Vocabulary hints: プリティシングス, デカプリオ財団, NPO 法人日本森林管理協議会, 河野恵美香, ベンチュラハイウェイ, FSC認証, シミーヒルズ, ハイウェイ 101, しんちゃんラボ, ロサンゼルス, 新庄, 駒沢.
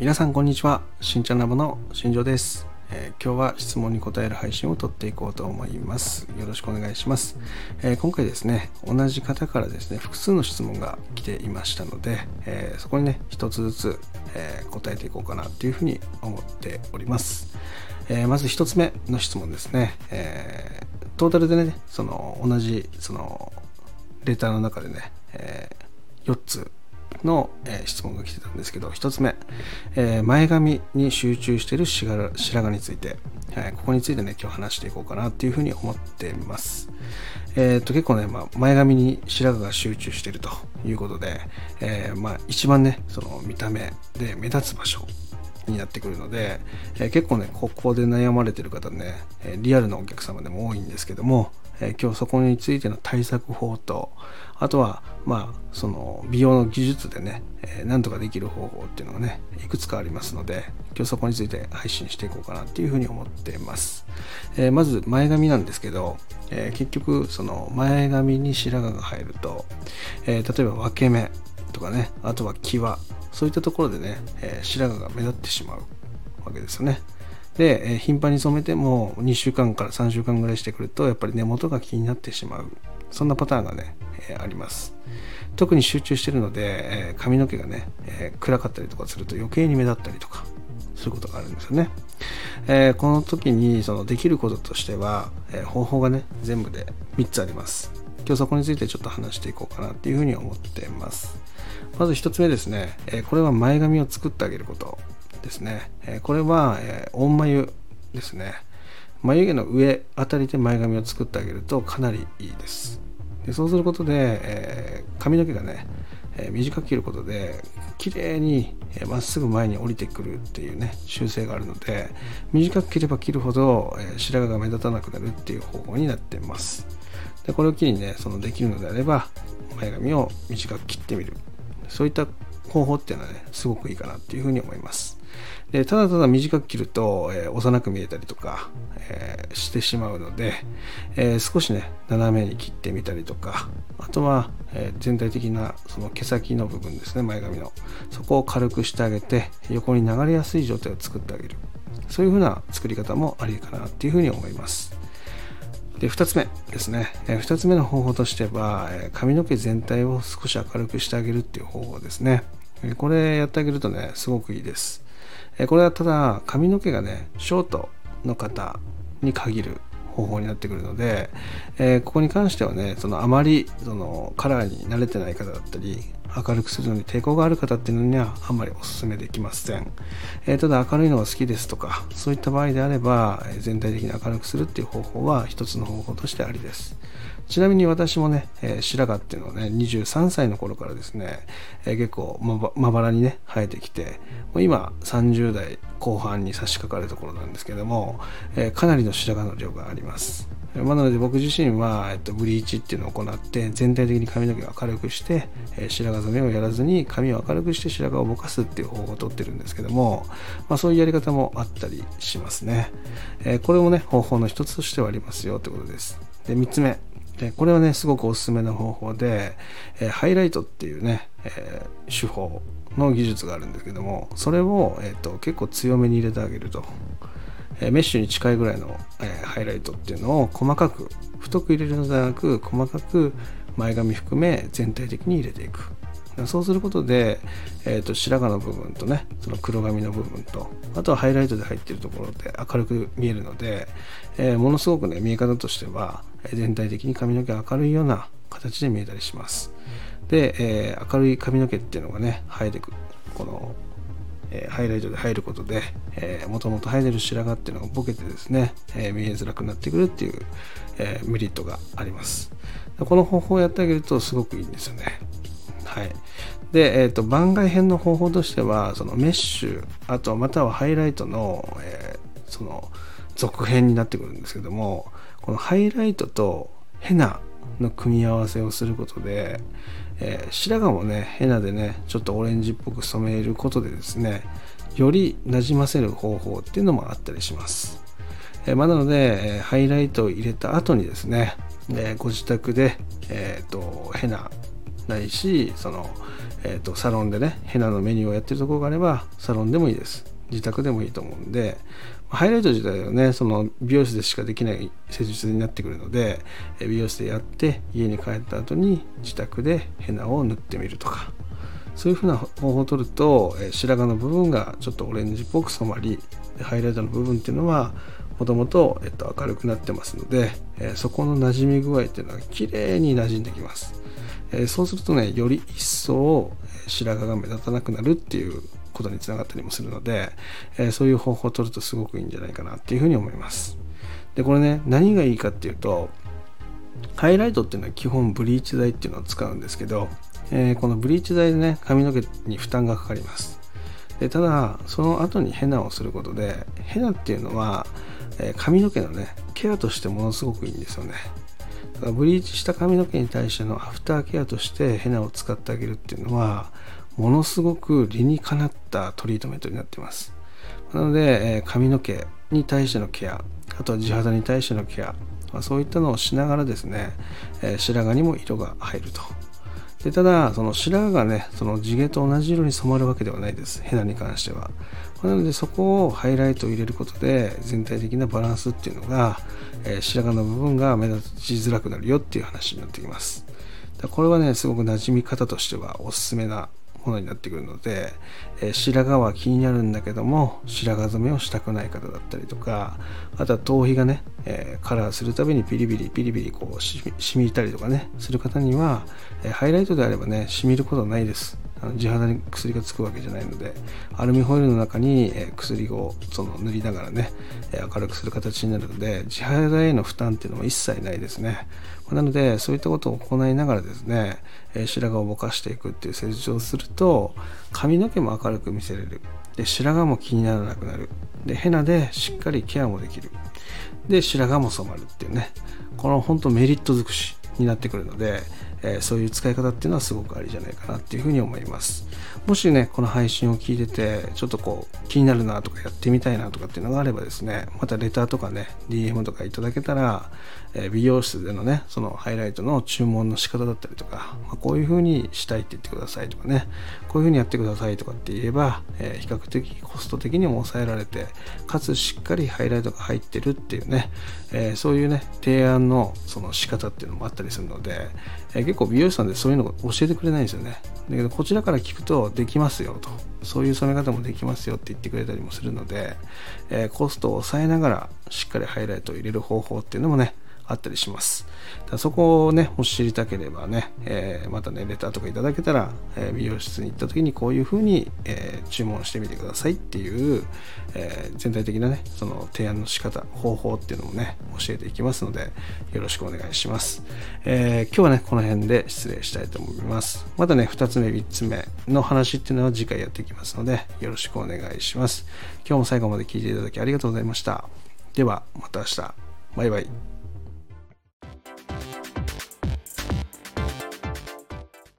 皆さんこんにちは、しんちゃんラボの新庄です。今日は質問に答える配信を撮っていこうと思います。よろしくお願いします。今回ですね、同じ方からですね複数の質問が来ていましたので、そこにね一つずつ、答えていこうかなというふうに思っております。まず一つ目の質問ですね、トータルでね同じレターの中でね、4つの質問が来てたんですけど、1つ目、前髪に集中している白髪について、ここについてね今日話していこうかなっていうふうに思ってます。結構ね、前髪に白髪が集中しているということで、一番ね見た目で目立つ場所になってくるので、結構ねここで悩まれてる方ね、リアルなお客様でも多いんですけども、今日そこについての対策法と、あとは美容の技術でね、なんとかできる方法っていうのがねいくつかありますので、今日そこについて配信していこうかなっていうふうに思ってます。まず前髪なんですけど、結局前髪に白髪が入ると、例えば分け目とかね、あとは際、そういったところでね、白髪が目立ってしまうわけですよね。で、頻繁に染めても2週間から3週間ぐらいしてくると、やっぱり根元が気になってしまう、そんなパターンがね、あります。特に集中してるので、髪の毛がね、暗かったりとかすると余計に目立ったりとかすることがあるんですよね。この時にできることとしては、方法がね全部で3つあります。今日そこについてちょっと話していこうかなっていうふうに思ってます。まず1つ目ですね、これは前髪を作ってあげることですね。これは温眉ですね。眉毛の上あたりで前髪を作ってあげるとかなりいいです。でそうすることで、髪の毛がね、短く切ることで綺麗にまっすぐ前に降りてくるっていうね習性があるので、短く切れば切るほど、白髪が目立たなくなるっていう方法になってます。でこれを機にねできるのであれば前髪を短く切ってみる、そういった方法っていうのはねすごくいいかなっていうふうに思います。でただただ短く切ると、幼く見えたりとか、してしまうので、少しね斜めに切ってみたりとか、あとは、全体的な毛先の部分ですね、前髪のそこを軽くしてあげて横に流れやすい状態を作ってあげる、そういう風な作り方もありかなっていうふうに思います。で2つ目ですね、2つ目の方法としては、髪の毛全体を少し明るくしてあげるっていう方法ですね。これやってあげるとねすごくいいです。これはただ髪の毛がねショートの方に限る方法になってくるので、ここに関してはねあまりカラーに慣れてない方だったり、明るくするのに抵抗がある方っていうのにはあんまりおすすめできません。ただ明るいのが好きですとか、そういった場合であれば全体的に明るくするっていう方法は一つの方法としてありです。ちなみに私もね、白髪っていうのはね23歳の頃からですね、結構まばらにね生えてきて、もう今30代後半に差し掛かるところなんですけども、かなりの白髪の量があります。なので僕自身は、ブリーチっていうのを行って全体的に髪の毛を明るくして、白髪染めをやらずに髪を明るくして白髪をぼかすっていう方法をとってるんですけども、そういうやり方もあったりしますね。これもね方法の一つとしてはありますよってことです。で3つ目、これはねすごくおすすめの方法で、ハイライトっていうね、手法の技術があるんですけども、それを、結構強めに入れてあげると、メッシュに近いぐらいの、ハイライトっていうのを細かく太く入れるのではなく、細かく前髪含め全体的に入れていく。そうすることで、白髪の部分とね黒髪の部分と、あとはハイライトで入っているところで明るく見えるので、ものすごくね見え方としては全体的に髪の毛が明るいような形で見えたりします。で、明るい髪の毛っていうのがね生えてくる、このハイライトで入ることで、もともと生えてる白髪っていうのがボケてですね、見えづらくなってくるっていう、メリットがあります。この方法をやってあげるとすごくいいんですよね。はい。で、番外編の方法としては、メッシュ、あとまたはハイライトの、続編になってくるんですけども、このハイライトとヘナの組み合わせをすることで、白髪もねヘナでねちょっとオレンジっぽく染めることでですね、よりなじませる方法っていうのもあったりします。なので、ハイライトを入れた後にですね、ご自宅でヘナないしサロンでねヘナのメニューをやってるところがあればサロンでもいいです、自宅でもいいと思うんで、ハイライト自体はねその美容室でしかできない施術になってくるので、美容室でやって家に帰った後に自宅でヘナを塗ってみるとか、そういう風な方法を取ると白髪の部分がちょっとオレンジっぽく染まり、ハイライトの部分っていうのはもともと明るくなってますので、そこの馴染み具合っていうのが綺麗に馴染んできます。そうするとねより一層白髪が目立たなくなるっていうことにつながったりもするので、そういう方法を取るとすごくいいんじゃないかなっていうふうに思います。でこれね何がいいかっていうと、ハイライトっていうのは基本ブリーチ剤っていうのを使うんですけど、このブリーチ剤でね髪の毛に負担がかかります。でただその後にヘナをすることで、ヘナっていうのは、髪の毛のねケアとしてものすごくいいんですよね。だからブリーチした髪の毛に対してのアフターケアとしてヘナを使ってあげるっていうのはものすごく理にかなったトリートメントになってます。なので、髪の毛に対してのケア、あとは地肌に対してのケア、そういったのをしながらですね、白髪にも色が入ると。でただその白髪がねその地毛と同じ色に染まるわけではないです、ヘナに関しては。なのでそこをハイライトを入れることで全体的なバランスっていうのが、白髪の部分が目立ちづらくなるよっていう話になってきます。これはねすごく馴染み方としてはおすすめなものになってくるので、白髪は気になるんだけども白髪染めをしたくない方だったりとか、あとは頭皮がね、カラーするたびにピリピリこう染みたりとかねする方には、ハイライトであればね染みることはないです。地肌に薬がつくわけじゃないので、アルミホイルの中に薬をその塗りながらね明るくする形になるので、地肌への負担っていうのも一切ないですね。なのでそういったことを行いながらですね、白髪をぼかしていくっていう施術をすると髪の毛も明るく見せれる、で白髪も気にならなくなる、でヘナでしっかりケアもできる、で白髪も染まるっていうね、この本当メリット尽くしになってくるので、そういう使い方っていうのはすごくありじゃないかなっていうふうに思います。もしねこの配信を聞いててちょっとこう気になるなとかやってみたいなとかっていうのがあればですね、またレターとかね DM とかいただけたら、美容室でのねそのハイライトの注文の仕方だったりとか、こういうふうにしたいって言ってくださいとかね、こういうふうにやってくださいとかって言えば、比較的コスト的にも抑えられて、かつしっかりハイライトが入ってるっていうね、そういうね提案のその仕方っていうのもあったりするので、結構美容師さんでそういうのを教えてくれないんですよね。だけどこちらから聞くとできますよと、そういう染め方もできますよって言ってくれたりもするので、コストを抑えながらしっかりハイライトを入れる方法っていうのもねあったりします。だそこをねもし知りたければね、またねレターとかいただけたら、美容室に行った時にこういう風に、注文してみてくださいっていう、全体的なねその提案の仕方方法っていうのもね教えていきますのでよろしくお願いします。今日はねこの辺で失礼したいと思います。またね2つ目3つ目の話っていうのは次回やっていきますのでよろしくお願いします。今日も最後まで聞いていただきありがとうございました。ではまた明日、バイバイ。